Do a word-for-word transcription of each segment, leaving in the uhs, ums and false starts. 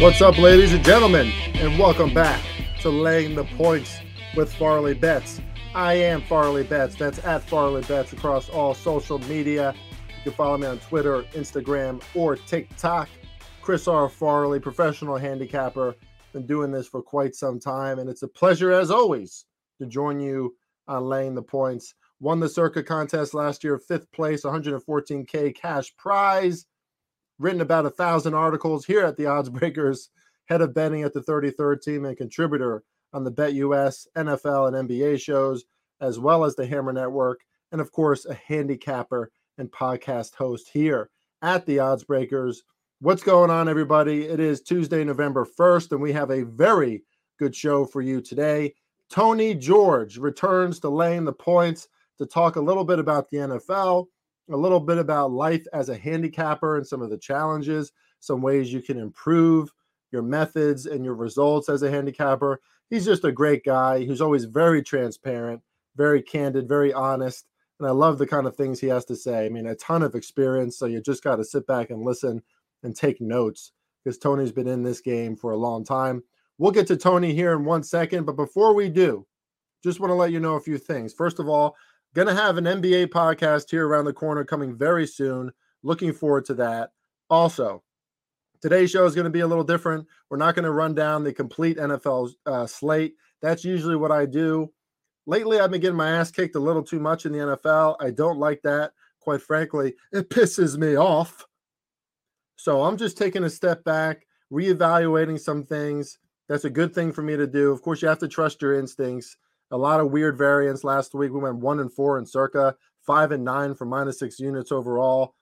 What's up, ladies and gentlemen, and welcome back to Laying the Points with Farley Betts. I am Farley Betts. That's at Farley Betts across all social media. You can follow me on Twitter, Instagram, or TikTok. Chris R. Farley, professional handicapper. Been doing this for quite some time, and it's a pleasure, as always, to join you on Laying the Points. Won the Circa contest last year, fifth place, one hundred fourteen K cash prize. Written about a thousand articles here at the Odds Breakers, head of betting at the thirty-third team and contributor on the BetUS, N F L, and N B A shows, as well as the Hammer Network, and of course, a handicapper and podcast host here at the Odds Breakers. What's going on, everybody? It is Tuesday, November first, and we have a very good show for you today. Tony George returns to Laying the Points to talk a little bit about the N F L, a little bit about life as a handicapper and some of the challenges, some ways you can improve your methods and your results as a handicapper. He's just a great guy who's always very transparent, very candid, very honest, and I love the kind of things he has to say. I mean, a ton of experience, so you just got to sit back and listen and take notes because Tony's been in this game for a long time. We'll get to Tony here in one second, but before we do, just want to let you know a few things. First of all, going to have an N B A podcast here around the corner coming very soon. Looking forward to that. Also, today's show is going to be a little different. We're not going to run down the complete N F L uh, slate. That's usually what I do. Lately, I've been getting my ass kicked a little too much in the N F L. I don't like that. Quite frankly, it pisses me off. So I'm just taking a step back, reevaluating some things. That's a good thing for me to do. Of course, you have to trust your instincts. A lot of weird variants last week. We went one and four in Circa, five and nine for minus six units overall.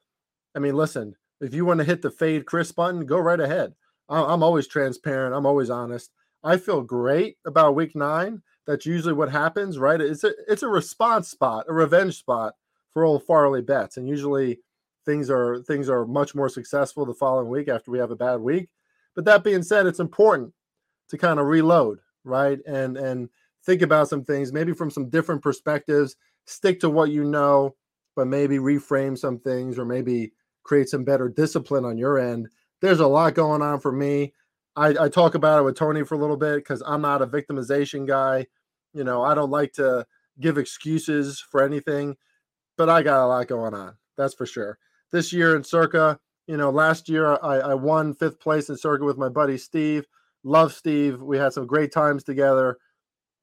I mean, listen, if you want to hit the fade Chris button, go right ahead. I'm always transparent. I'm always honest. I feel great about week nine. That's usually what happens, right? It's a, it's a response spot, a revenge spot for old Farley Betts. And usually things are, things are much more successful the following week after we have a bad week. But that being said, it's important to kind of reload, right? And, and, think about some things, maybe from some different perspectives, stick to what you know, but maybe reframe some things or maybe create some better discipline on your end. There's a lot going on for me. I, I talk about it with Tony for a little bit because I'm not a victimization guy. You know, I don't like to give excuses for anything, but I got a lot going on. That's for sure. This year in Circa, you know, last year I, I won fifth place in Circa with my buddy Steve. Love Steve. We had some great times together.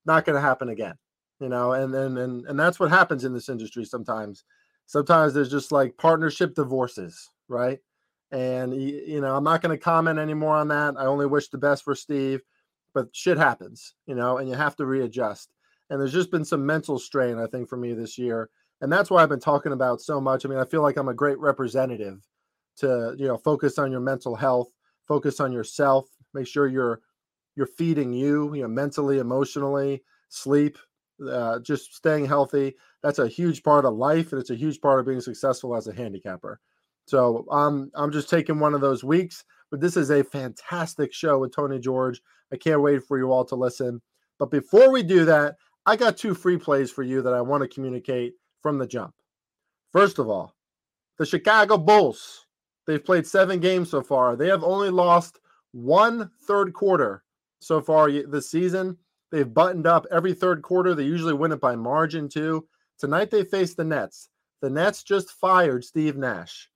Not going to happen again, you know, and, and, and, and that's what happens in this industry sometimes. Sometimes there's just like partnership divorces, right? And, you know, I'm not going to comment anymore on that. I only wish the best for Steve, but shit happens, you know, and you have to readjust. And there's just been some mental strain, I think, for me this year. And that's why I've been talking about so much. I mean, I feel like I'm a great representative to, you know, focus on your mental health, focus on yourself, make sure you're You're feeding you, you know, mentally, emotionally, sleep, uh, just staying healthy. That's a huge part of life, and it's a huge part of being successful as a handicapper. So um, I'm just taking one of those weeks, but this is a fantastic show with Tony George. I can't wait for you all to listen. But before we do that, I got two free plays for you that I want to communicate from the jump. First of all, the Chicago Bulls, they've played seven games so far. They have only lost one third quarter. So far this season, they've buttoned up every third quarter. They usually win it by margin, too. Tonight, they face the Nets. The Nets just fired Steve Nash.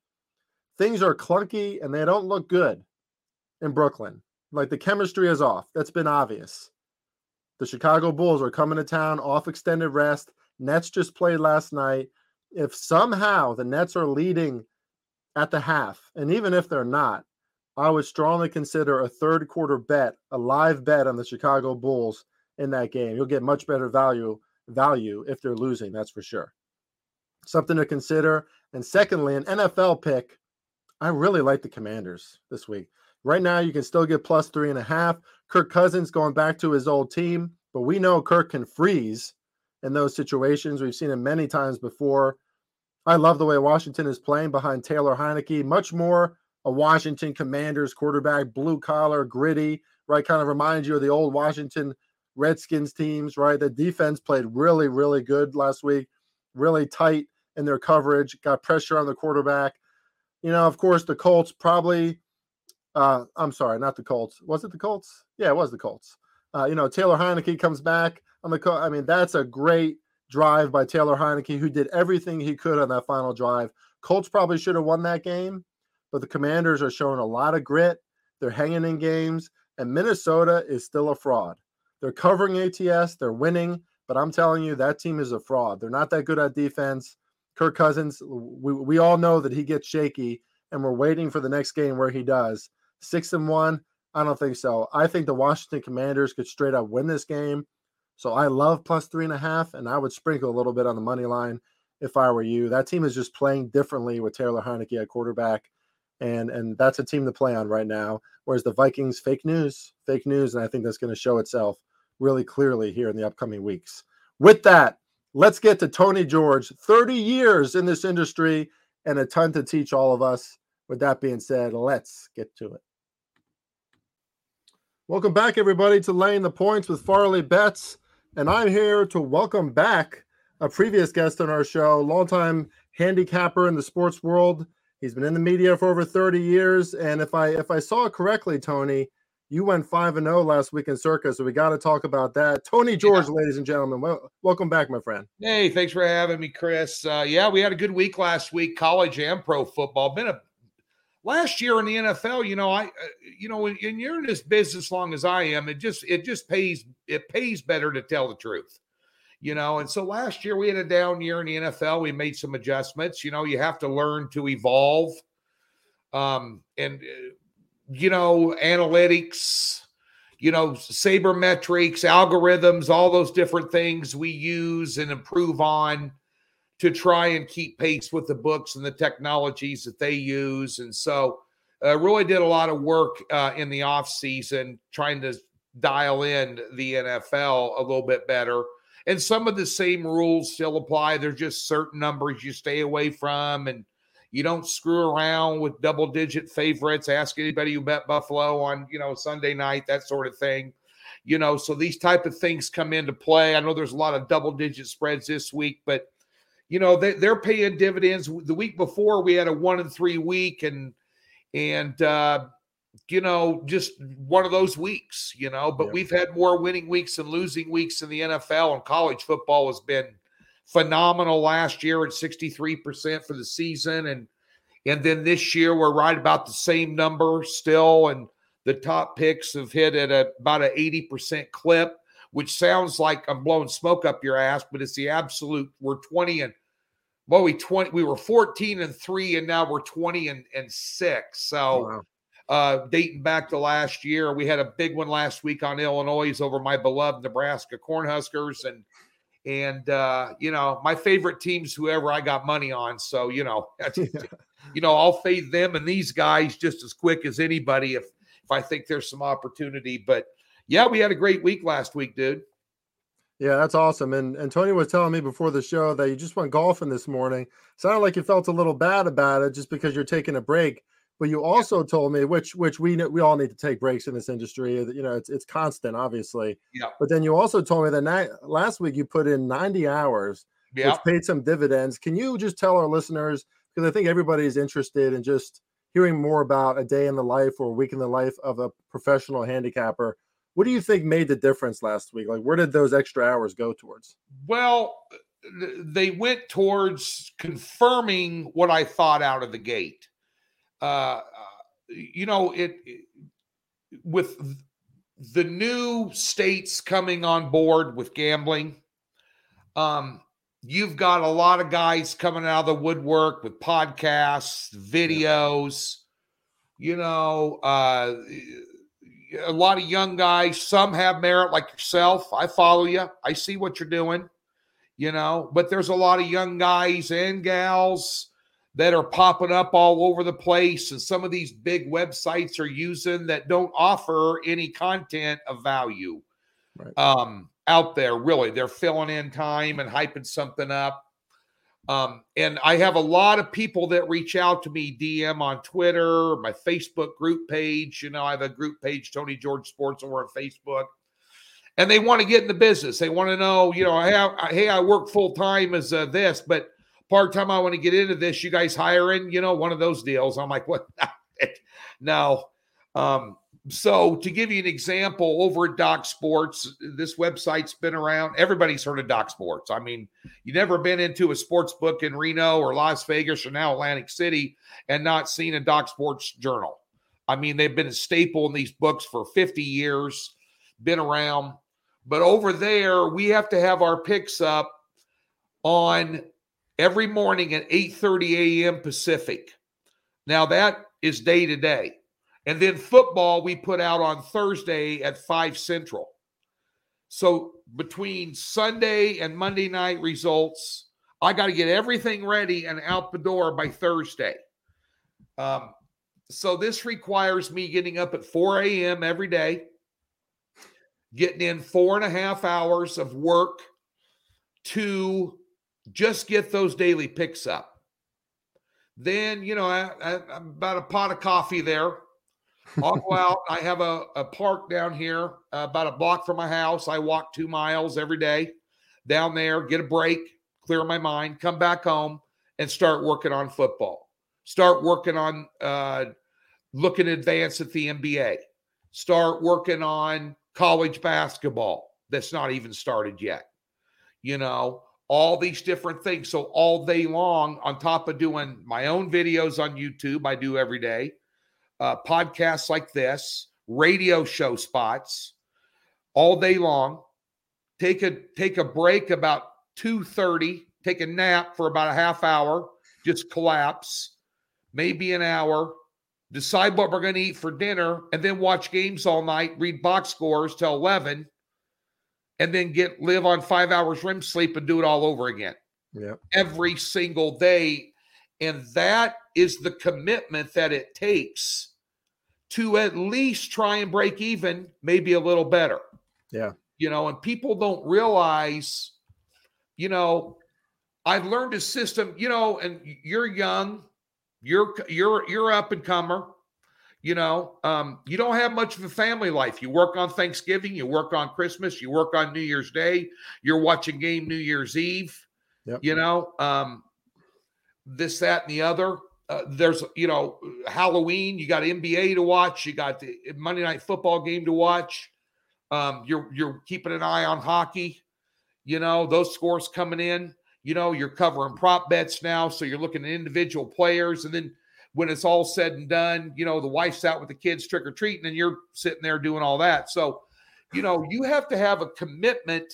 Things are clunky, and they don't look good in Brooklyn. Like, the chemistry is off. That's been obvious. The Chicago Bulls are coming to town off extended rest. Nets just played last night. If somehow the Nets are leading at the half, and even if they're not, I would strongly consider a third quarter bet, a live bet on the Chicago Bulls in that game. You'll get much better value value if they're losing, that's for sure. Something to consider. And secondly, an N F L pick. I really like the Commanders this week. Right now, you can still get plus three and a half. Kirk Cousins going back to his old team, but we know Kirk can freeze in those situations. We've seen him many times before. I love the way Washington is playing behind Taylor Heineke, much more a Washington Commanders quarterback, blue-collar, gritty, right? Kind of reminds you of the old Washington Redskins teams, right? The defense played really, really good last week, really tight in their coverage, got pressure on the quarterback. You know, of course, the Colts probably Uh, I'm sorry, not the Colts. Was it the Colts? Yeah, it was the Colts. Uh, you know, Taylor Heineke comes back on the Col- I mean, that's a great drive by Taylor Heineke, who did everything he could on that final drive. Colts probably should have won that game, but the Commanders are showing a lot of grit. They're hanging in games, and Minnesota is still a fraud. They're covering A T S. They're winning, but I'm telling you, that team is a fraud. They're not that good at defense. Kirk Cousins, we, we all know that he gets shaky, and we're waiting for the next game where he does. Six and one, I don't think so. I think the Washington Commanders could straight up win this game. So I love plus three and a half, and I would sprinkle a little bit on the money line if I were you. That team is just playing differently with Taylor Heineke at quarterback, and and that's a team to play on right now, whereas the Vikings, fake news, fake news, and I think that's going to show itself really clearly here in the upcoming weeks. With that, let's get to Tony George, thirty years in this industry and a ton to teach all of us. With that being said, let's get to it. Welcome back, everybody, to Laying the Points with Farley Betts. And I'm here to welcome back a previous guest on our show, longtime handicapper in the sports world. He's been in the media for over thirty years. And if I if I saw correctly, Tony, you went five and oh last week in Circa, so we got to talk about that. Tony George, yeah. Ladies and gentlemen, well, welcome back, my friend. Hey, thanks for having me, Chris. Uh, yeah, we had a good week last week, college and pro football. Been a Last year in the N F L, you know, I, uh, you know, when, when you're in this business as long as I am, it just, it just pays, it pays better to tell the truth, you know. And so last year we had a down year in the N F L. We made some adjustments. You know, you have to learn to evolve, um, and uh, you know, analytics, you know, sabermetrics, algorithms, all those different things we use and improve on to try and keep pace with the books and the technologies that they use. And so I uh, really did a lot of work uh, in the off season, trying to dial in the N F L a little bit better. And some of the same rules still apply. There's just certain numbers you stay away from, and you don't screw around with double digit favorites. Ask anybody who bet Buffalo on, you know, Sunday night, that sort of thing. You know, so these type of things come into play. I know there's a lot of double digit spreads this week, but you know, they, they're paying dividends. The week before, we had a one and three week, and, and uh, you know, just one of those weeks, you know. But yeah, we've had more winning weeks and losing weeks in the N F L, and college football has been phenomenal last year at sixty-three percent for the season. And, and then this year, we're right about the same number still, and the top picks have hit at a, about an eighty percent clip, which sounds like I'm blowing smoke up your ass, but it's the absolute. We're twenty and Well, we twenty we were fourteen and three, and now we're twenty and six. So wow. uh, dating back to last year, we had a big one last week on Illinois over my beloved Nebraska Cornhuskers, and and uh, you know, my favorite team's whoever I got money on. So you know, that's, yeah. you know, I'll fade them and these guys just as quick as anybody if if I think there's some opportunity. But yeah, we had a great week last week, dude. Yeah, that's awesome. And, and Tony was telling me before the show that you just went golfing this morning. Sounded like you felt a little bad about it just because you're taking a break. But you also yeah. told me, which which we we all need to take breaks in this industry. You know, it's it's constant, obviously. Yeah. But then you also told me that night, last week you put in ninety hours, yeah. which paid some dividends. Can you just tell our listeners, because I think everybody's interested in just hearing more about a day in the life or a week in the life of a professional handicapper. What do you think made the difference last week? Like, where did those extra hours go towards? Well, they went towards confirming what I thought out of the gate. Uh, you know, it, it with the new states coming on board with gambling, um, you've got a lot of guys coming out of the woodwork with podcasts, videos, you know, uh, a lot of young guys, some have merit like yourself. I follow you. I see what you're doing, you know, but there's a lot of young guys and gals that are popping up all over the place. And some of these big websites are using that don't offer any content of value right. um, out there. Really, they're filling in time and hyping something up. Um, and I have a lot of people that reach out to me, D M on Twitter, my Facebook group page. You know, I have a group page, Tony George Sports, over on Facebook. And they want to get in the business. They want to know, you know, I have, hey, I work full time as uh, this, but part time I want to get into this. You guys hiring, you know, one of those deals. I'm like, what? No, Um, so to give you an example, over at Doc Sports, this website's been around. Everybody's heard of Doc Sports. I mean, you've never been into a sports book in Reno or Las Vegas or now Atlantic City and not seen a Doc Sports journal. I mean, they've been a staple in these books for fifty years, been around. But over there, we have to have our picks up on every morning at eight thirty a.m. Pacific. Now, that is day-to-day. And then football we put out on Thursday at five Central. So between Sunday and Monday night results, I got to get everything ready and out the door by Thursday. Um, so this requires me getting up at four a.m. every day, getting in four and a half hours of work to just get those daily picks up. Then, you know, I, I, about a pot of coffee there. I'll go out. I have a, a park down here uh, about a block from my house. I walk two miles every day down there, get a break, clear my mind, come back home and start working on football. Start working on uh, looking advanced at the N B A. Start working on college basketball that's not even started yet. You know, all these different things. So all day long, on top of doing my own videos on YouTube, I do every day. Uh, podcasts like this, radio show spots, all day long. Take a take a break about two thirty. Take a nap for about a half hour. Just collapse, maybe an hour. Decide what we're going to eat for dinner, and then watch games all night. Read box scores till eleven, and then get live on five hours R E M sleep and do it all over again. Yeah, every single day, and that is the commitment that it takes to at least try and break even, maybe a little better. Yeah. You know, and people don't realize, you know, I've learned a system, you know, and you're young, you're, you're, you're up and comer, you know, um, you don't have much of a family life. You work on Thanksgiving, you work on Christmas, you work on New Year's Day, you're watching game New Year's Eve, yep. you know, um, this, that, and the other. Uh, there's, you know, Halloween, you got N B A to watch. You got the Monday night football game to watch. Um, you're, you're keeping an eye on hockey, you know, those scores coming in, you know, you're covering prop bets now. So you're looking at individual players. And then when it's all said and done, you know, the wife's out with the kids trick or treating and you're sitting there doing all that. So, you know, you have to have a commitment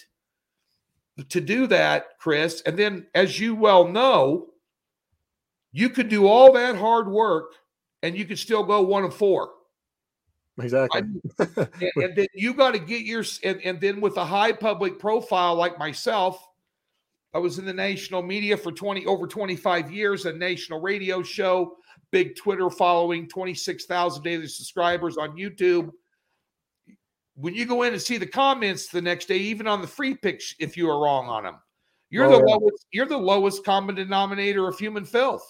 to do that, Chris. And then, as you well know, you could do all that hard work and you could still go one of four. Exactly. I, and, and then you got to get your, and, and then with a high public profile like myself, I was in the national media for twenty, over twenty-five years, a national radio show, big Twitter following, twenty-six thousand daily subscribers on YouTube. When you go in and see the comments the next day, even on the free picks, if you are wrong on them, you're oh, the yeah. lowest, you're the lowest common denominator of human filth.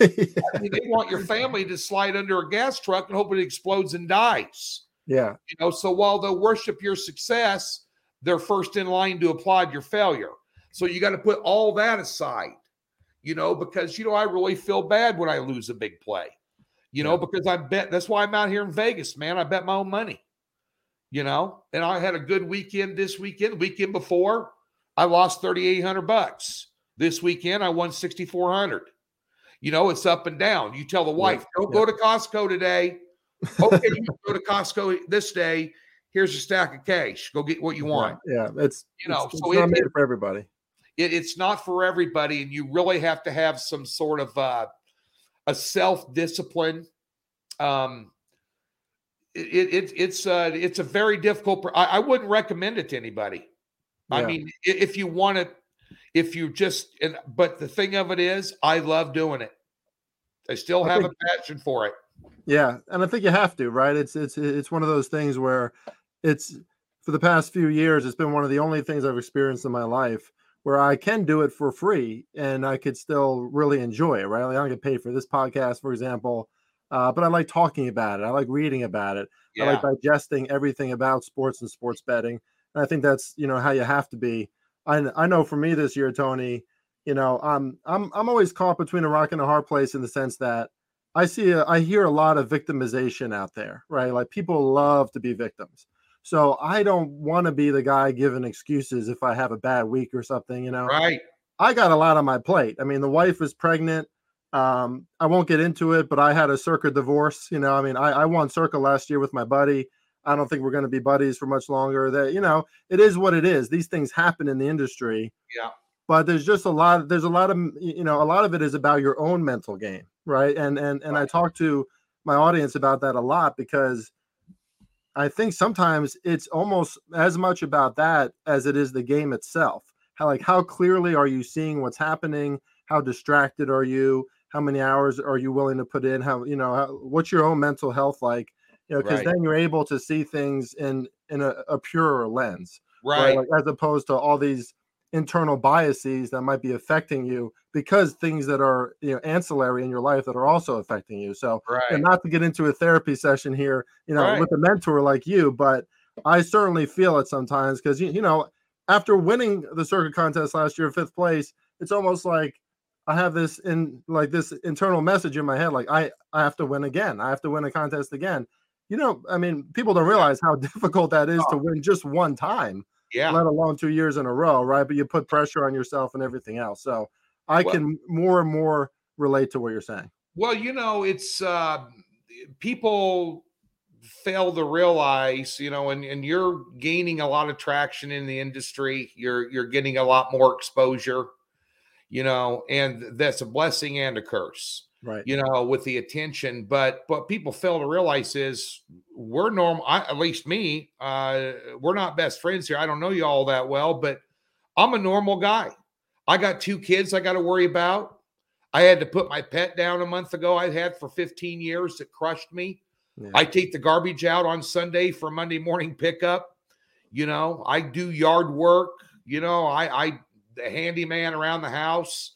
yeah. I mean, they want your family to slide under a gas truck and hope it explodes and dies. Yeah. You know, so while they'll worship your success, they're first in line to applaud your failure. So you got to put all that aside, you know, because, you know, I really feel bad when I lose a big play, you yeah. know, because I bet, that's why I'm out here in Vegas, man. I bet my own money, you know, and I had a good weekend this weekend, weekend before. I lost thirty-eight hundred bucks this weekend. I won sixty-four hundred. You know, it's up and down. You tell the wife, yeah, don't yeah. go to Costco today. Okay, you can go to Costco this day. Here's a stack of cash. Go get what you want. Yeah, yeah. it's you know, it's, so it's not it, made it, for everybody. It, it's not for everybody, and you really have to have some sort of uh, a self-discipline. Um, it, it it's uh, it's a very difficult. Pr- I, I wouldn't recommend it to anybody. Yeah. I mean, if you want to, if you just, and, but the thing of it is, I love doing it. I still have I think, a passion for it. Yeah. And I think you have to, right? It's, it's, it's one of those things where it's, for the past few years, it's been one of the only things I've experienced in my life where I can do it for free and I could still really enjoy it, right? Like I don't get paid for this podcast, for example, uh, but I like talking about it. I like reading about it. Yeah. I like digesting everything about sports and sports betting. And I think that's, you know, how you have to be. I, I know for me this year, Tony, you know, I'm I'm I'm always caught between a rock and a hard place in the sense that I see, a, I hear a lot of victimization out there, right? Like people love to be victims. So I don't want to be the guy giving excuses if I have a bad week or something, you know? Right. I got a lot on my plate. I mean, the wife is pregnant. Um, I won't get into it, but I had a Circa divorce. You know, I mean, I, I won Circa last year with my buddy. I don't think we're going to be buddies for much longer. That, you know, it is what it is. These things happen in the industry. Yeah. But there's just a lot, there's a lot of, you know, a lot of it is about your own mental game. Right. And, and, and right. I talk to my audience about that a lot, because I think sometimes it's almost as much about that as it is the game itself. How, like, how clearly are you seeing what's happening? How distracted are you? How many hours are you willing to put in? How, you know, how, what's your own mental health like? You know, because right. then you're able to see things in in a, a purer lens, right? right? Like, as opposed to all these internal biases that might be affecting you, because things that are, you know, ancillary in your life that are also affecting you. So, right. and not to get into a therapy session here, you know, right. with a mentor like you, but I certainly feel it sometimes, because you, you know, after winning the Circa contest last year, fifth place, it's almost like I have this in like this internal message in my head, like I I have to win again, I have to win a contest again. You know, I mean, people don't realize how difficult that is oh. to win just one time. Yeah. Let alone two years in a row, right? But you put pressure on yourself and everything else. So I well, can more and more relate to what you're saying. Well, you know, it's uh, people fail to realize, you know, and, and you're gaining a lot of traction in the industry. You're you're getting a lot more exposure, you know, and that's a blessing and a curse. Right. You know, with the attention, but what people fail to realize is we're normal. I, at least me, uh, we're not best friends here. I don't know you all that well, but I'm a normal guy. I got two kids I got to worry about. I had to put my pet down a month ago. I had for fifteen years that crushed me. Yeah. I take the garbage out on Sunday for Monday morning pickup. You know, I do yard work. You know, I, I the handyman around the house.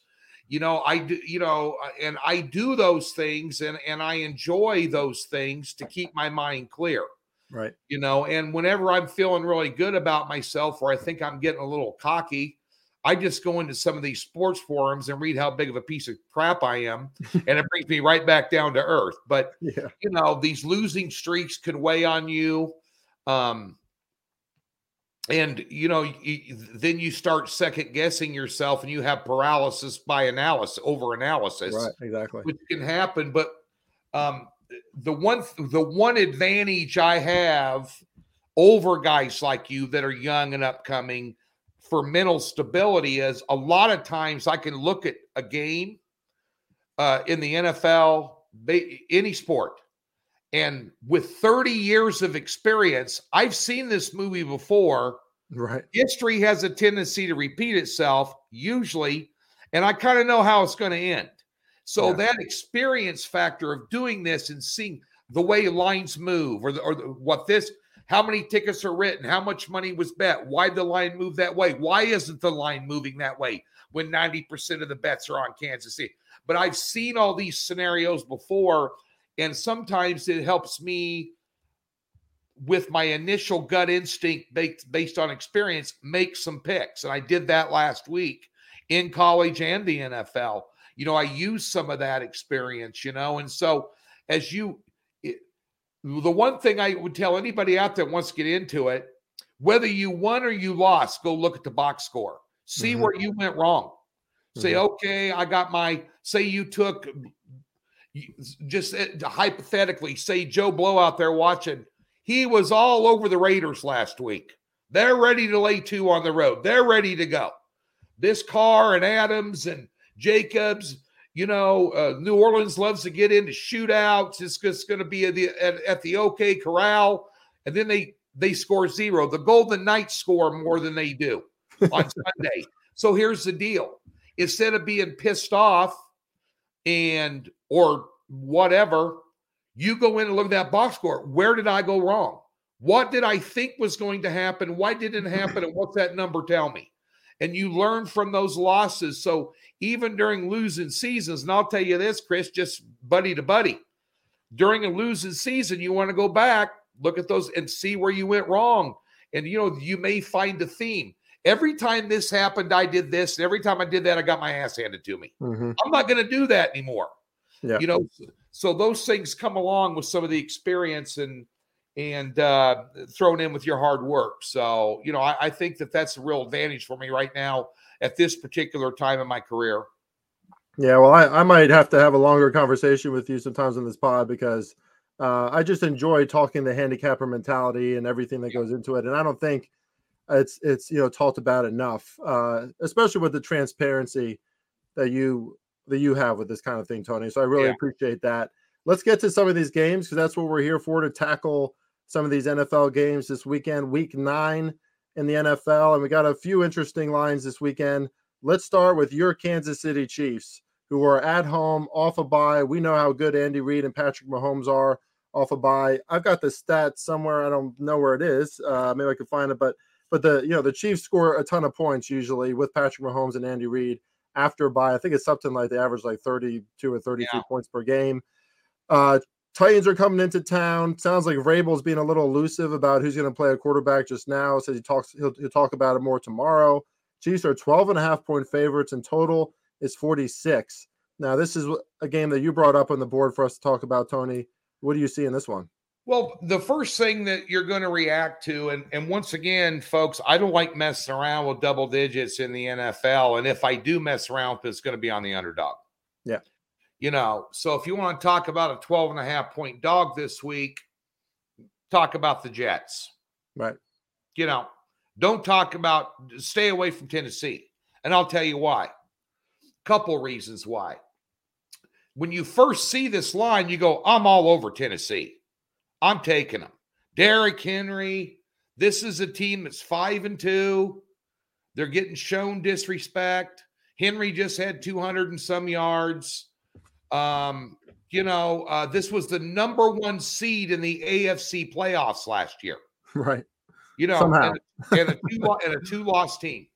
You know, I do, you know, and I do those things and, and I enjoy those things to keep my mind clear. Right. You know, and whenever I'm feeling really good about myself, or I think I'm getting a little cocky, I just go into some of these sports forums and read how big of a piece of crap I am. And it brings me right back down to earth. But, yeah. you know, these losing streaks can weigh on you. Um, And, you know, you, then you start second guessing yourself and you have paralysis by analysis, over analysis. Right, exactly. Which can happen. But um, the one the one advantage I have over guys like you that are young and upcoming for mental stability is a lot of times I can look at a game uh, in the N F L, any sport. And with thirty years of experience, I've seen this movie before. Right. History has a tendency to repeat itself, usually, and I kind of know how it's going to end. So yeah. that experience factor of doing this and seeing the way lines move, or, the, or the, what this, how many tickets are written, how much money was bet, why the line moved that way, why isn't the line moving that way when ninety percent of the bets are on Kansas City? But I've seen all these scenarios before. And sometimes it helps me with my initial gut instinct based, based on experience, make some picks. And I did that last week in college and the N F L. You know, I used some of that experience, you know. And so as you it, the one thing I would tell anybody out there that wants to get into it, whether you won or you lost, go look at the box score. See mm-hmm. where you went wrong. Mm-hmm. Say, okay, I got my – say you took – just hypothetically say Joe Blow out there watching, he was all over the Raiders last week. They're ready to lay two on the road. They're ready to go. This Carr and Adams and Jacobs, you know, uh, New Orleans loves to get into shootouts. It's just going to be at the, at, at the OK Corral. And then they, they score zero. The Golden Knights score more than they do on Sunday. So here's the deal. Instead of being pissed off and or whatever, you go in and look at that box score. Where did I go wrong? What did I think was going to happen? Why didn't it happen? And what's that number tell me? And you learn from those losses. So even during losing seasons, and I'll tell you this, Chris, just buddy to buddy, during a losing season, you want to go back, look at those and see where you went wrong. And, you know, you may find a theme. Every time this happened, I did this. And every time I did that, I got my ass handed to me. Mm-hmm. I'm not going to do that anymore. Yeah. You know, So those things come along with some of the experience and and uh, thrown in with your hard work. So, you know, I, I think that that's a real advantage for me right now at this particular time in my career. Yeah, well, I, I might have to have a longer conversation with you sometimes in this pod because uh, I just enjoy talking the handicapper mentality and everything that goes into it. And I don't think it's, it's you know, talked about enough, uh, especially with the transparency that you that you have with this kind of thing, Tony. So I really yeah. appreciate that. Let's get to some of these games because that's what we're here for, to tackle some of these N F L games this weekend, week nine in the N F L. And we got a few interesting lines this weekend. Let's start with your Kansas City Chiefs, who are at home off a bye. We know how good Andy Reid and Patrick Mahomes are off a bye. I've got the stats somewhere. I don't know where it is. Uh, maybe I can find it. But but the you know the Chiefs score a ton of points usually with Patrick Mahomes and Andy Reid after a bye. I think it's something like they average like thirty-two or thirty-three yeah. points per game. Uh, Titans are coming into town. Sounds like Rabel's being a little elusive about who's going to play a quarterback just now. Says he talks. He'll, he'll talk about it more tomorrow. Chiefs are twelve and a half point favorites, and total is forty-six. Now, this is a game that you brought up on the board for us to talk about, Tony. What do you see in this one? Well, the first thing that you're going to react to, and, and once again, folks, I don't like messing around with double digits in the N F L. And if I do mess around, it's going to be on the underdog. Yeah. You know, so if you want to talk about a twelve and a half point dog this week, talk about the Jets. Right. You know, don't talk about, stay away from Tennessee. And I'll tell you why. Couple reasons why. When you first see this line, you go, I'm all over Tennessee. I'm taking them. Derrick Henry, this is a team that's five and two. They're getting shown disrespect. Henry just had two hundred and some yards. Um, you know, uh, this was the number one seed in the A F C playoffs last year. Right. You know, and, and a two lo- and a two loss team.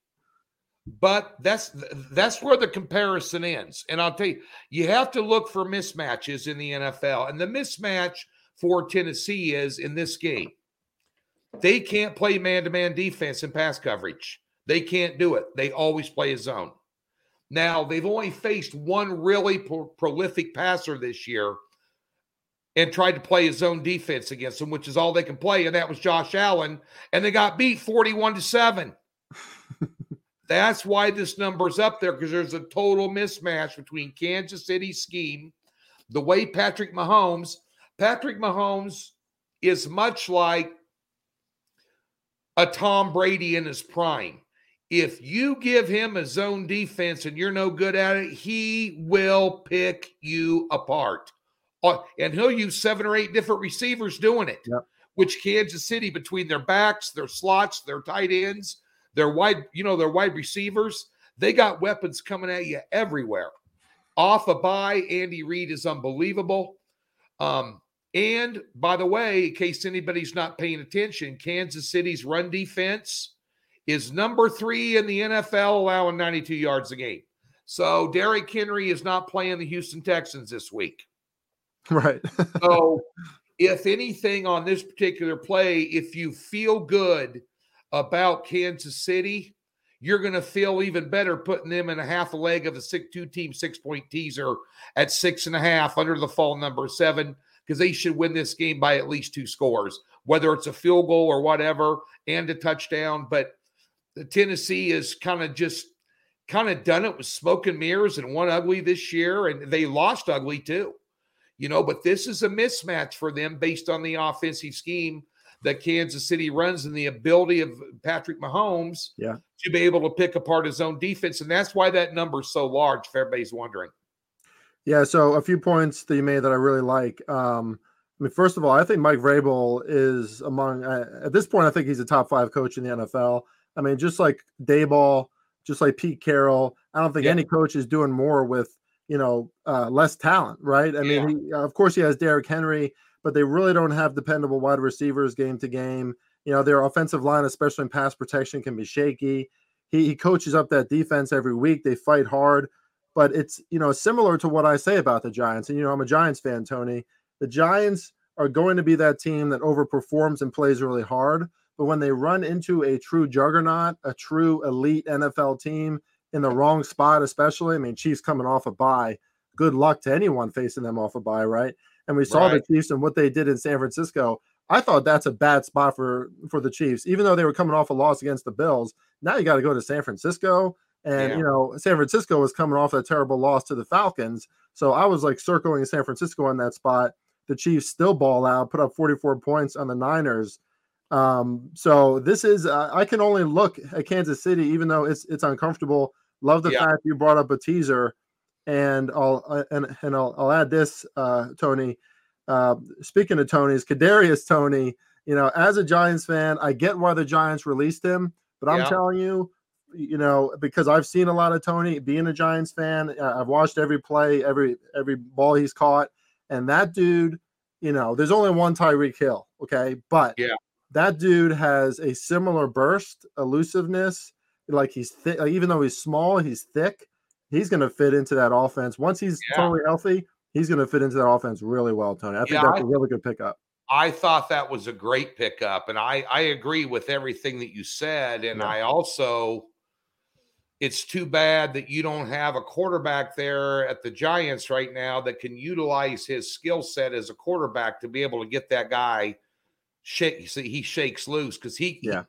But that's that's where the comparison ends. And I'll tell you, you have to look for mismatches in the N F L. And the mismatch for Tennessee is in this game. They can't play man-to-man defense and pass coverage. They can't do it. They always play a zone. Now, they've only faced one really pro- prolific passer this year and tried to play a zone defense against them, which is all they can play, and that was Josh Allen, and they got beat forty-one to seven. That's why this number's up there, because there's a total mismatch between Kansas City's scheme, the way Patrick Mahomes. Patrick Mahomes is much like a Tom Brady in his prime. If you give him a zone defense and you're no good at it, he will pick you apart. And he'll use seven or eight different receivers doing it, yep. Which Kansas City, between their backs, their slots, their tight ends, their wide, you know, their wide receivers, they got weapons coming at you everywhere. Off a bye, Andy Reid is unbelievable. Um, and, by the way, in case anybody's not paying attention, Kansas City's run defense is number three in the N F L, allowing ninety-two yards a game. So Derrick Henry is not playing the Houston Texans this week. Right. So if anything on this particular play, if you feel good about Kansas City, you're going to feel even better putting them in a half a leg of a six two team six-point teaser at six and a half under the fall number seven, because they should win this game by at least two scores, whether it's a field goal or whatever, and a touchdown. But Tennessee is kind of just kind of done it with smoke and mirrors and won ugly this year, and they lost ugly too. You know, but this is a mismatch for them based on the offensive scheme that Kansas City runs and the ability of Patrick Mahomes yeah. to be able to pick apart his own defense. And that's why that number is so large, if everybody's wondering. Yeah, so a few points that you made that I really like. Um, I mean, first of all, I think Mike Vrabel is among uh, – at this point, I think he's a top five coach in the N F L. I mean, just like Daboll, just like Pete Carroll, I don't think yeah. any coach is doing more with, you know, uh, less talent, right? I yeah. mean, he, of course he has Derrick Henry, but they really don't have dependable wide receivers game to game. You know, their offensive line, especially in pass protection, can be shaky. He, he coaches up that defense every week. They fight hard, but it's, you know, similar to what I say about the Giants. And, you know, I'm a Giants fan, Tony. The Giants are going to be that team that overperforms and plays really hard. But when they run into a true juggernaut, a true elite N F L team in the wrong spot, especially, I mean, Chiefs coming off a bye, good luck to anyone facing them off a bye, right? And we saw right. the Chiefs and what they did in San Francisco. I thought that's a bad spot for, for the Chiefs, even though they were coming off a loss against the Bills. Now you got to go to San Francisco. And, yeah. you know, San Francisco was coming off that terrible loss to the Falcons. So I was like circling San Francisco on that spot. The Chiefs still ball out, put up forty-four points on the Niners. Um, so this is, uh, I can only look at Kansas City, even though it's, it's uncomfortable. Love the yeah. fact you brought up a teaser, and I'll, uh, and, and I'll, I'll add this, uh, Tony, uh, speaking of Tony's, Kadarius Tony, you know, as a Giants fan, I get why the Giants released him, but I'm yeah. telling you, you know, because I've seen a lot of Tony being a Giants fan. Uh, I've watched every play, every, every ball he's caught. And that dude, you know, there's only one Tyreek Hill. Okay. But yeah. that dude has a similar burst, elusiveness. Like he's thick, like even though he's small, he's thick. He's going to fit into that offense. Once he's yeah. totally healthy, he's going to fit into that offense really well, Tony. I think yeah, that's I, a really good pickup. I thought that was a great pickup. And I, I agree with everything that you said. And yeah. I also, it's too bad that you don't have a quarterback there at the Giants right now that can utilize his skill set as a quarterback to be able to get that guy. Shake, see, he shakes loose because he, yeah.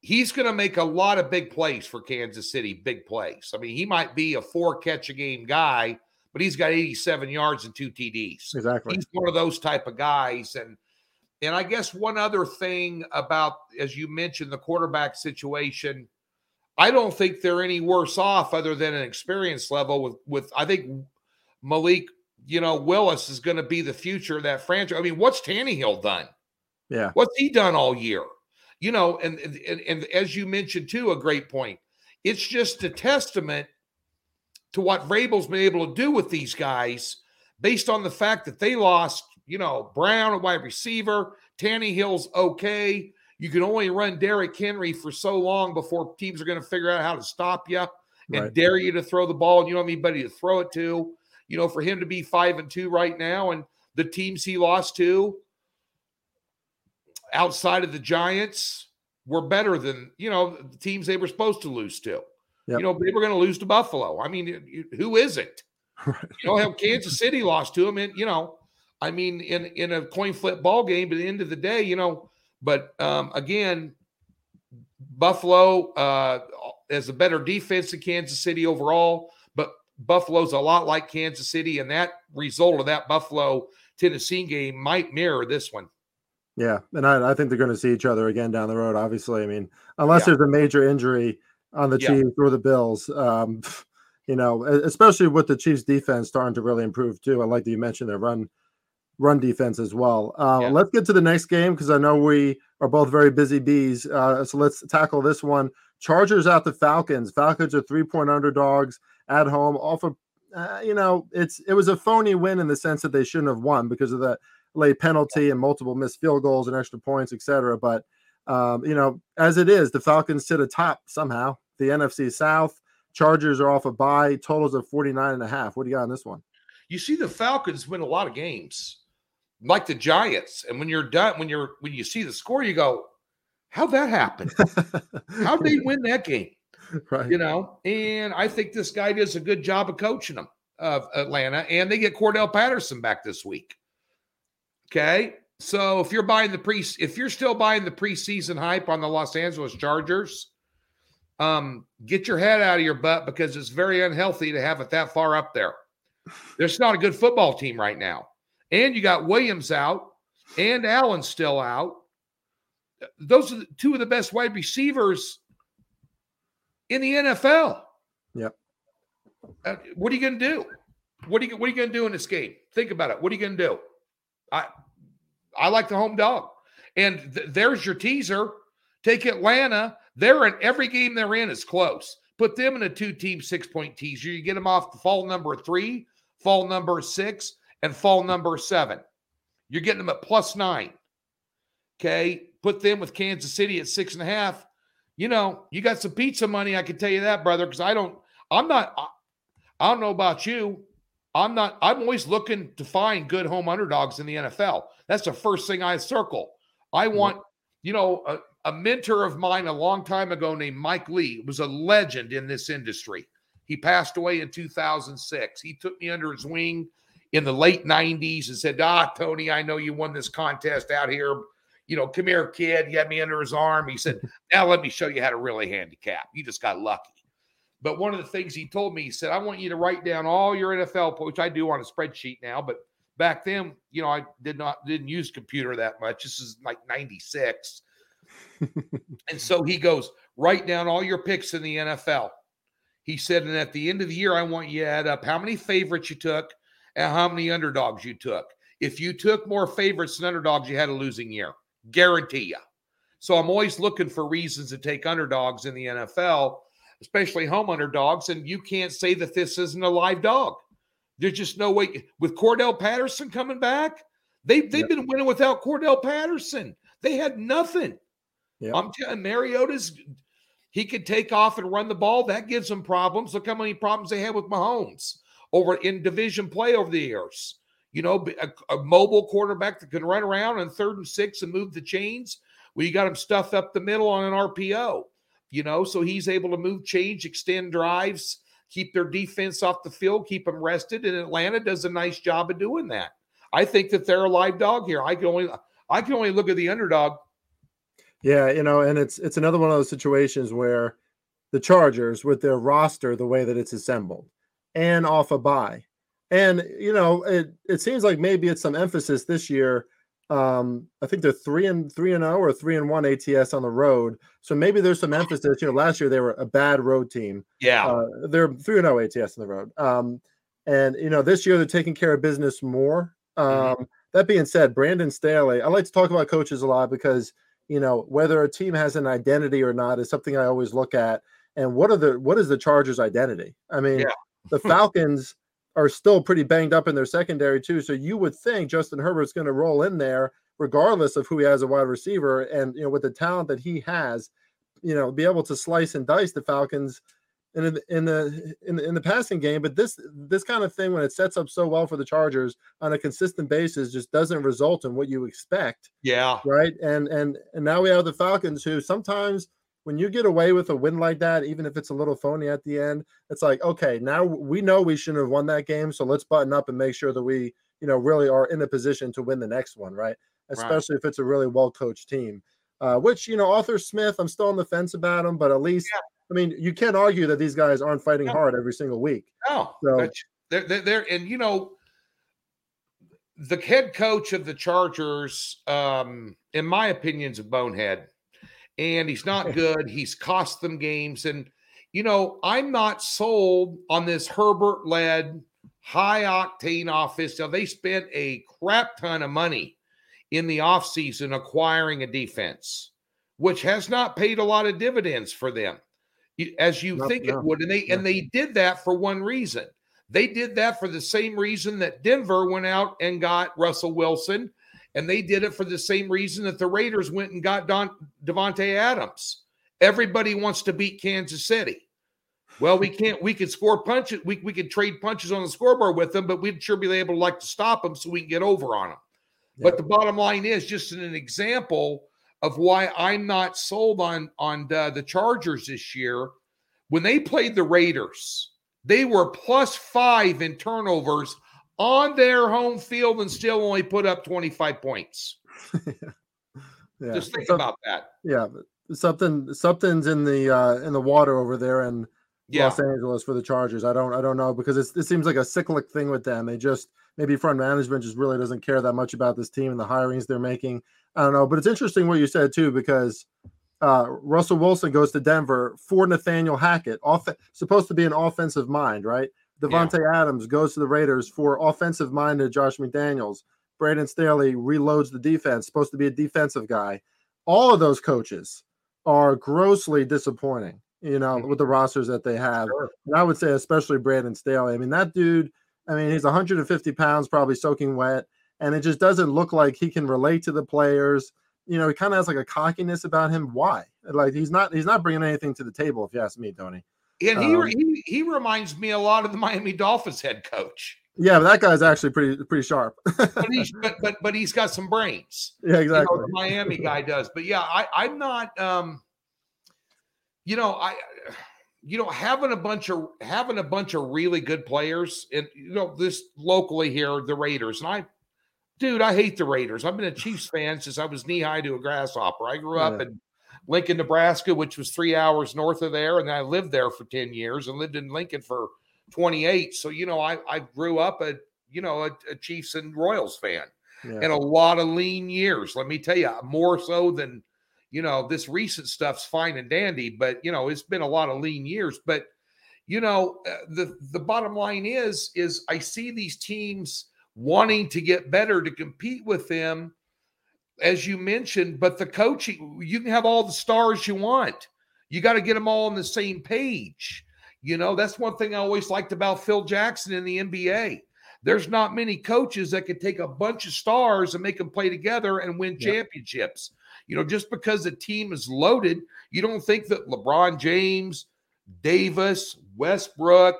he he's going to make a lot of big plays for Kansas City, big plays. I mean, he might be a four-catch-a-game guy, but he's got eighty-seven yards and two T Ds. Exactly. He's one of those type of guys. And, and I guess one other thing about, as you mentioned, the quarterback situation, I don't think they're any worse off other than an experience level with, with I think, Malik, you know, Willis is going to be the future of that franchise. I mean, what's Tannehill done? Yeah. What's he done all year? You know, and, and and as you mentioned too, a great point. It's just a testament to what Vrabel's been able to do with these guys based on the fact that they lost, you know, Brown, a wide receiver, Tannehill's okay. You can only run Derrick Henry for so long before teams are going to figure out how to stop you and right. dare you to throw the ball and you don't have anybody to throw it to. You know, for him to be five and two right now and the teams he lost to, outside of the Giants, were better than, you know, the teams they were supposed to lose to. Yep. You know, they were going to lose to Buffalo. I mean, who isn't? You know, how Kansas City lost to them, and, you know, I mean, in, in a coin flip ball game, but at the end of the day, you know, but um, again, Buffalo uh, has a better defense than Kansas City overall, but Buffalo's a lot like Kansas City, and that result of that Buffalo-Tennessee game might mirror this one. Yeah, and I, I think they're going to see each other again down the road, obviously. I mean, unless yeah. there's a major injury on the yeah. Chiefs or the Bills, um, you know, especially with the Chiefs' defense starting to really improve, too. I like that you mentioned their run run defense as well. Uh, yeah. Let's get to the next game because I know we are both very busy bees, uh, so let's tackle this one. Chargers at the Falcons. Falcons are three-point underdogs at home. Off of, uh, you know, it's it was a phony win in the sense that they shouldn't have won because of that late penalty and multiple missed field goals and extra points, et cetera. But, um, you know, as it is, the Falcons sit atop somehow. The N F C South, Chargers are off a bye, totals of forty-nine and a half. What do you got on this one? You see the Falcons win a lot of games, like the Giants. And when you're done, when you're when you see the score, you go, how'd that happen? How'd they win that game? Right. You know, and I think this guy does a good job of coaching them, of Atlanta. And they get Cordell Patterson back this week. Okay, so if you're buying the pre, if you're still buying the preseason hype on the Los Angeles Chargers, um, get your head out of your butt because it's very unhealthy to have it that far up there. There's not a good football team right now, and you got Williams out and Allen still out. Those are the, two of the best wide receivers in the N F L. Yep. Uh, what are you going to do? What are you What are you going to do in this game? Think about it. What are you going to do? I. I like the home dog. And th- there's your teaser. Take Atlanta. They're in every game they're in is close. Put them in a two-team six-point teaser. You get them off the fall number three, fall number six, and fall number seven. You're getting them at plus nine. Okay? Put them with Kansas City at six and a half. You know, you got some pizza money, I can tell you that, brother, because I don't – I'm not – I don't know about you. I'm not – I'm always looking to find good home underdogs in the N F L. That's the first thing I circle. I want, you know, a, a mentor of mine a long time ago named Mike Lee was a legend in this industry. He passed away in two thousand six. He took me under his wing in the late nineties and said, ah, Tony, I know you won this contest out here. You know, come here, kid. He had me under his arm. He said, now let me show you how to really handicap. You just got lucky. But one of the things he told me, he said, I want you to write down all your N F L, which I do on a spreadsheet now. But back then, you know, I did not didn't use computer that much. This is like ninety-six. And so he goes, write down all your picks in the N F L. He said, and at the end of the year, I want you to add up how many favorites you took and how many underdogs you took. If you took more favorites than underdogs, you had a losing year. Guarantee you. So I'm always looking for reasons to take underdogs in the N F L, especially home underdogs, and you can't say that this isn't a live dog. There's just no way. With Cordell Patterson coming back, they, they've yep. been winning without Cordell Patterson. They had nothing. Yep. I'm telling Mariota's, he could take off and run the ball. That gives them problems. Look how many problems they had with Mahomes over in division play over the years. You know, a, a mobile quarterback that can run around on third and six and move the chains. Well, you got him stuffed up the middle on an R P O, you know, so he's able to move, change, extend drives, keep their defense off the field, keep them rested. And Atlanta does a nice job of doing that. I think that they're a live dog here. I can only, I can only look at the underdog. Yeah, you know, and it's it's another one of those situations where the Chargers, with their roster, the way that it's assembled, and off a bye. And, you know, it, it seems like maybe it's some emphasis this year. Um, I think they're three and three and oh or three and one A T S on the road. So maybe there's some emphasis. You know, last year they were a bad road team. Yeah, uh, they're three and oh A T S on the road. Um, and you know, this year they're taking care of business more. Um, mm-hmm. That being said, Brandon Staley. I like to talk about coaches a lot because you know whether a team has an identity or not is something I always look at. And what are the what is the Chargers' identity? I mean, yeah. the Falcons are still pretty banged up in their secondary too. So you would think Justin Herbert's going to roll in there regardless of who he has a wide receiver. And, you know, with the talent that he has, you know, be able to slice and dice the Falcons in the, in the, in the, in the passing game. But this, this kind of thing, when it sets up so well for the Chargers on a consistent basis, just doesn't result in what you expect. Yeah. Right. And, and, and now we have the Falcons who sometimes, when you get away with a win like that, even if it's a little phony at the end, it's like, okay, now we know we shouldn't have won that game, so let's button up and make sure that we, you know, really are in a position to win the next one, right? Especially right. if it's a really well-coached team, uh, which, you know, Arthur Smith, I'm still on the fence about him, but at least, yeah. I mean, you can't argue that these guys aren't fighting no. hard every single week. No, so, they're, they're, and, you know, the head coach of the Chargers, um, in my opinion, is a bonehead. And he's not good. He's cost them games. And, you know, I'm not sold on this Herbert-led, high-octane offense. Now, they spent a crap ton of money in the offseason acquiring a defense, which has not paid a lot of dividends for them, as you no, think no. it would. And they, no. and they did that for one reason. They did that for the same reason that Denver went out and got Russell Wilson. And they did it for the same reason that the Raiders went and got Don, Devontae Adams. Everybody wants to beat Kansas City. Well, we can't. We could score punches. We we could trade punches on the scoreboard with them, but we'd sure be able to like to stop them so we can get over on them. Yeah. But the bottom line is just an example of why I'm not sold on on uh, the Chargers this year. When they played the Raiders, they were plus five in turnovers on their home field and still only put up twenty-five points. yeah. Yeah. Just think Some, about that. Yeah, something something's in the uh, in the water over there in yeah. Los Angeles for the Chargers. I don't I don't know because it's, it seems like a cyclic thing with them. They just maybe front management just really doesn't care that much about this team and the hirings they're making. I don't know, but it's interesting what you said too because uh, Russell Wilson goes to Denver for Nathaniel Hackett, off, supposed to be an offensive mind, right? Devontae yeah. Adams goes to the Raiders for offensive-minded Josh McDaniels. Brandon Staley reloads the defense, supposed to be a defensive guy. All of those coaches are grossly disappointing, you know, mm-hmm. with the rosters that they have. Sure. And I would say especially Brandon Staley. I mean, that dude, I mean, he's one hundred fifty pounds, probably soaking wet, and it just doesn't look like he can relate to the players. You know, he kind of has like a cockiness about him. Why? Like, he's not he's not bringing anything to the table, if you ask me, Tony. And he, um, he he reminds me a lot of the Miami Dolphins head coach. Yeah, but that guy's actually pretty pretty sharp. but, he's, but but but he's got some brains. Yeah, exactly. You know, the Miami guy does. But yeah, I, I'm not. Um, you know, I you know, having a bunch of having a bunch of really good players, and you know, this locally here, the Raiders. And I, dude, I hate the Raiders. I've been a Chiefs fan since I was knee high to a grasshopper. I grew up yeah. in Lincoln, Nebraska, which was three hours north of there, and I lived there for ten years and lived in Lincoln for twenty-eight. So you know, I I grew up a you know a, a Chiefs and Royals fan, yeah. and a lot of lean years. Let me tell you, more so than. You know, this recent stuff's fine and dandy, but, you know, it's been a lot of lean years. But, you know, the, the bottom line is, is I see these teams wanting to get better to compete with them, as you mentioned. But the coaching, you can have all the stars you want. You got to get them all on the same page. You know, that's one thing I always liked about Phil Jackson in the N B A. There's not many coaches that could take a bunch of stars and make them play together and win yeah. championships. You know, just because a team is loaded, you don't think that LeBron James, Davis, Westbrook,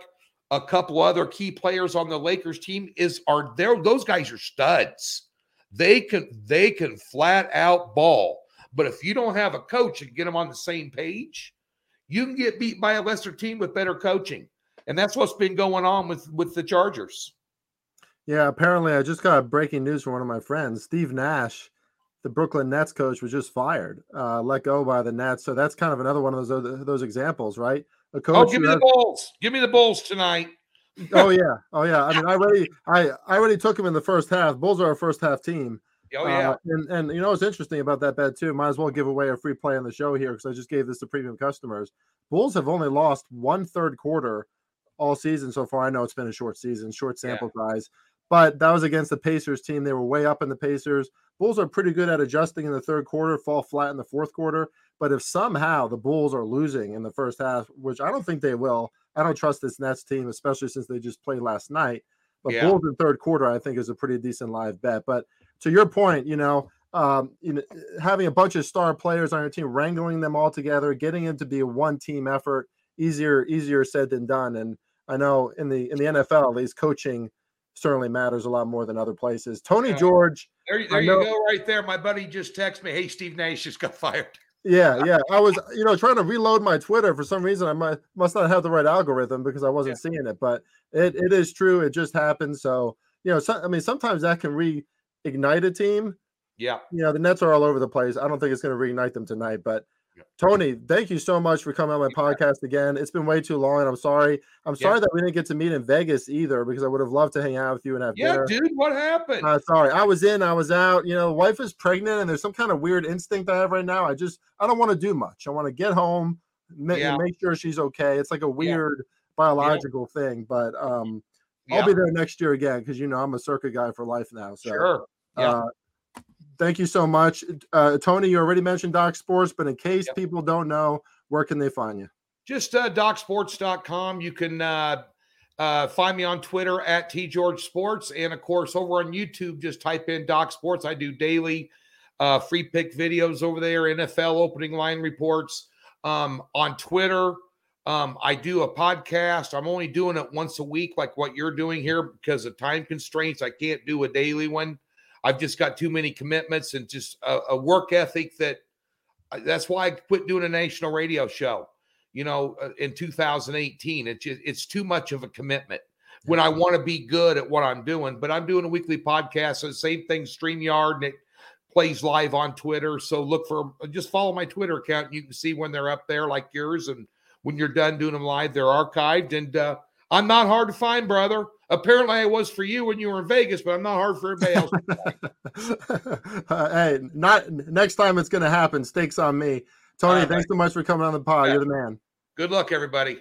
a couple other key players on the Lakers team is are there. Those guys are studs. They can they can flat out ball. But if you don't have a coach and get them on the same page, you can get beat by a lesser team with better coaching. And that's what's been going on with, with the Chargers. Yeah, apparently I just got breaking news from one of my friends, Steve Nash. The Brooklyn Nets coach was just fired, uh, let go by the Nets. So that's kind of another one of those those examples, right? A coach oh, give me has... the Bulls. Give me the Bulls tonight. oh, yeah. Oh, yeah. I mean, I already I, I already took him in the first half. Bulls are a first-half team. Oh, yeah. Uh, and, and, you know, what's interesting about that bet, too, might as well give away a free play on the show here because I just gave this to premium customers. Bulls have only lost one third quarter all season so far. I know it's been a short season, short sample yeah. size. But that was against the Pacers team. They were way up in the Pacers. Bulls are pretty good at adjusting in the third quarter, fall flat in the fourth quarter. But if somehow the Bulls are losing in the first half, which I don't think they will, I don't trust this Nets team, especially since they just played last night. But yeah. Bulls in third quarter, I think, is a pretty decent live bet. But to your point, you know, um, you know, having a bunch of star players on your team, wrangling them all together, getting it to be a one-team effort, easier easier said than done. And I know in the in the N F L, at least coaching certainly matters a lot more than other places. Tony yeah. George. There, there know, you go right there. My buddy just texted me, hey, Steve Nash just got fired. Yeah, yeah. I was, you know, trying to reload my Twitter. For some reason, I might, must not have the right algorithm because I wasn't yeah. seeing it. But it, it is true. It just happened. So, you know, so, I mean, sometimes that can reignite a team. Yeah. You know, the Nets are all over the place. I don't think it's going to reignite them tonight. But, yeah. Tony, thank you so much for coming on my podcast again. It's been way too long, and I'm sorry. I'm sorry yeah. that we didn't get to meet in Vegas either, because I would have loved to hang out with you and have yeah, dinner. Yeah, dude, what happened? Uh, sorry, I was in, I was out. You know, wife is pregnant, and there's some kind of weird instinct I have right now. I just, I don't want to do much. I want to get home ma- yeah. and make sure she's okay. It's like a weird yeah. biological yeah. thing, but um, yeah. I'll be there next year again, because, you know, I'm a Circa guy for life now. So, sure. Yeah. Uh, Thank you so much. Uh, Tony, you already mentioned Doc Sports, but in case yep. people don't know, where can they find you? Just uh, doc sports dot com. You can uh, uh, find me on Twitter at T George Sports. And, of course, over on YouTube, just type in Doc Sports. I do daily uh, free pick videos over there, N F L opening line reports. Um, on Twitter, um, I do a podcast. I'm only doing it once a week like what you're doing here because of time constraints. I can't do a daily one. I've just got too many commitments and just a, a work ethic that that's why I quit doing a national radio show, you know, in two thousand eighteen. It's just, it's too much of a commitment when I want to be good at what I'm doing, but I'm doing a weekly podcast. So the same thing, StreamYard, and it plays live on Twitter. So look for, just follow my Twitter account. And you can see when they're up there like yours. And when you're done doing them live, they're archived. And, uh, I'm not hard to find, brother. Apparently, I was for you when you were in Vegas, but I'm not hard for everybody else to find. uh, hey, not next time it's going to happen. Stakes on me. Tony, right. Thanks so much for coming on the pod. Yeah. You're the man. Good luck, everybody.